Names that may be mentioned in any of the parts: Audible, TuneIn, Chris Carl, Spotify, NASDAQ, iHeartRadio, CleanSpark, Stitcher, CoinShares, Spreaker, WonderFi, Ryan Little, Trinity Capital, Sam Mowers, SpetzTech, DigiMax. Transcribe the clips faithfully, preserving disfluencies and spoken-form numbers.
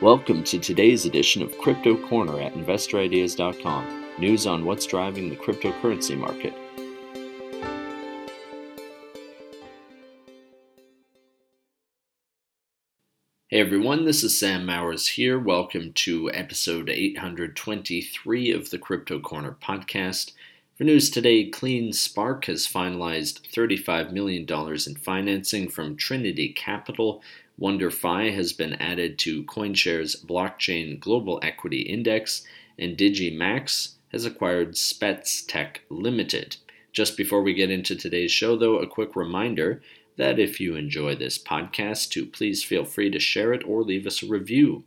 Welcome to today's edition of Crypto Corner at Investor Ideas dot com, news on what's driving the cryptocurrency market. Hey everyone, this is Sam Mowers here. Welcome to episode eight hundred twenty-three of the Crypto Corner podcast. For news today, CleanSpark has finalized thirty-five million dollars in financing from Trinity Capital. WonderFi has been added to CoinShares Blockchain Global Equity Index, and DigiMax has acquired SpetzTech Limited. Just before we get into today's show, though, a quick reminder that if you enjoy this podcast, to please feel free to share it or leave us a review.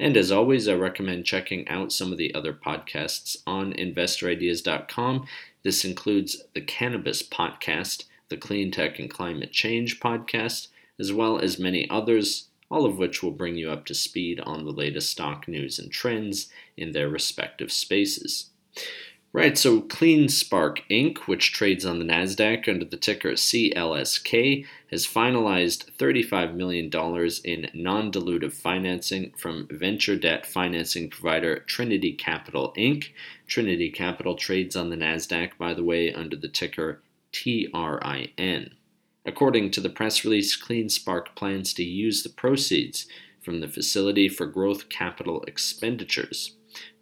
And as always, I recommend checking out some of the other podcasts on investor ideas dot com. This includes the Cannabis Podcast, the Clean Tech and Climate Change Podcast, as well as many others, all of which will bring you up to speed on the latest stock news and trends in their respective spaces. Right, so CleanSpark Incorporated, which trades on the NASDAQ under the ticker C L S K, has finalized thirty-five million dollars in non-dilutive financing from venture debt financing provider Trinity Capital Incorporated. Trinity Capital trades on the NASDAQ, by the way, under the ticker T R I N. According to the press release, CleanSpark plans to use the proceeds from the facility for growth capital expenditures.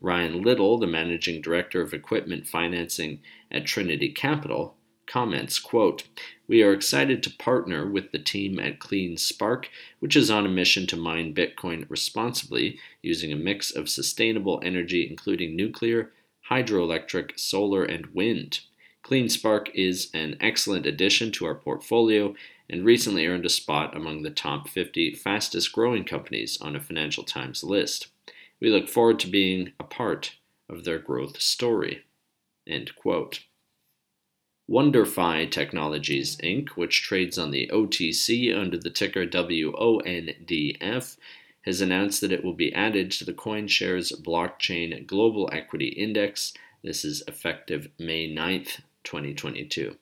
Ryan Little, the managing director of equipment financing at Trinity Capital, comments, quote, "We are excited to partner with the team at CleanSpark, which is on a mission to mine Bitcoin responsibly using a mix of sustainable energy, including nuclear, hydroelectric, solar, and wind. CleanSpark is an excellent addition to our portfolio and recently earned a spot among the top fifty fastest growing companies on a Financial Times list. We look forward to being a part of their growth story." End quote. WonderFi Technologies Incorporated, which trades on the O T C under the ticker W O N D F, has announced that it will be added to the CoinShares Blockchain Global Equity Index. This is effective May ninth, twenty twenty-two.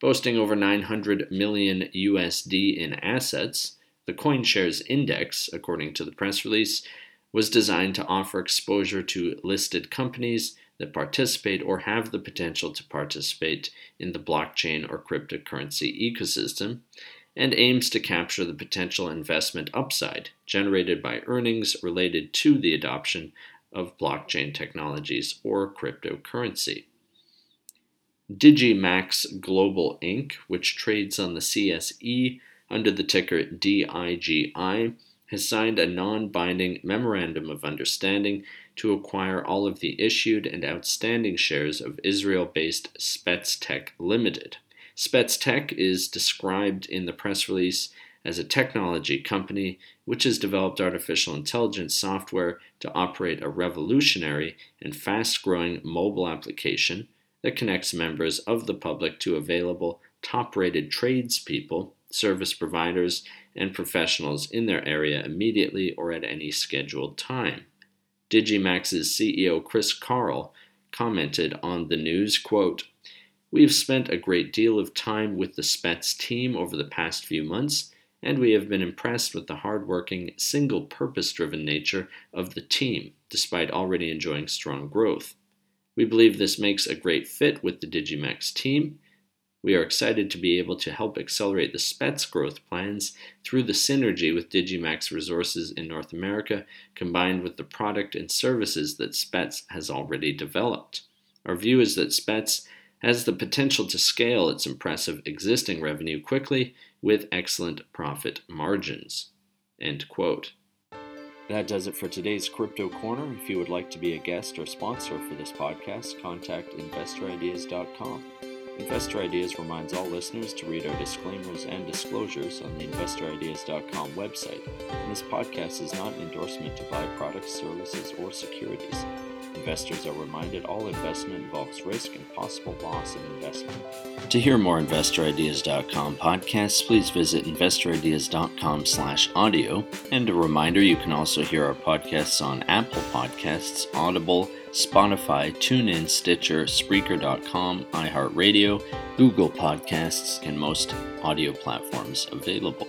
Boasting over nine hundred million U S D in assets, the CoinShares Index, according to the press release, was designed to offer exposure to listed companies that participate or have the potential to participate in the blockchain or cryptocurrency ecosystem, and aims to capture the potential investment upside generated by earnings related to the adoption of blockchain technologies or cryptocurrency. DigiMax Global Incorporated, which trades on the C S E under the ticker D I G I, has signed a non-binding memorandum of understanding to acquire all of the issued and outstanding shares of Israel-based SpetzTech Limited. SpetzTech is described in the press release as a technology company which has developed artificial intelligence software to operate a revolutionary and fast-growing mobile application that connects members of the public to available top-rated tradespeople, service providers, and professionals in their area immediately or at any scheduled time. DigiMax's C E O Chris Carl commented on the news, quote, "We've spent a great deal of time with the Spetz team over the past few months, and we have been impressed with the hard-working, single-purpose-driven nature of the team, despite already enjoying strong growth. We believe this makes a great fit with the DigiMax team. We are excited to be able to help accelerate the Spetz growth plans through the synergy with DigiMax resources in North America, combined with the product and services that Spetz has already developed. Our view is that Spetz has the potential to scale its impressive existing revenue quickly with excellent profit margins." End quote. That does it for today's Crypto Corner. If you would like to be a guest or sponsor for this podcast, contact investor ideas dot com. Investor Ideas reminds all listeners to read our disclaimers and disclosures on the investor ideas dot com website, and this podcast is not an endorsement to buy products, services, or securities. Investors are reminded all investment involves risk and possible loss in investment. To hear more investor ideas dot com podcasts, please visit investor ideas dot com slash audio. And a reminder, you can also hear our podcasts on Apple Podcasts, Audible, Spotify, TuneIn, Stitcher, Spreaker dot com, iHeartRadio, Google Podcasts, and most audio platforms available.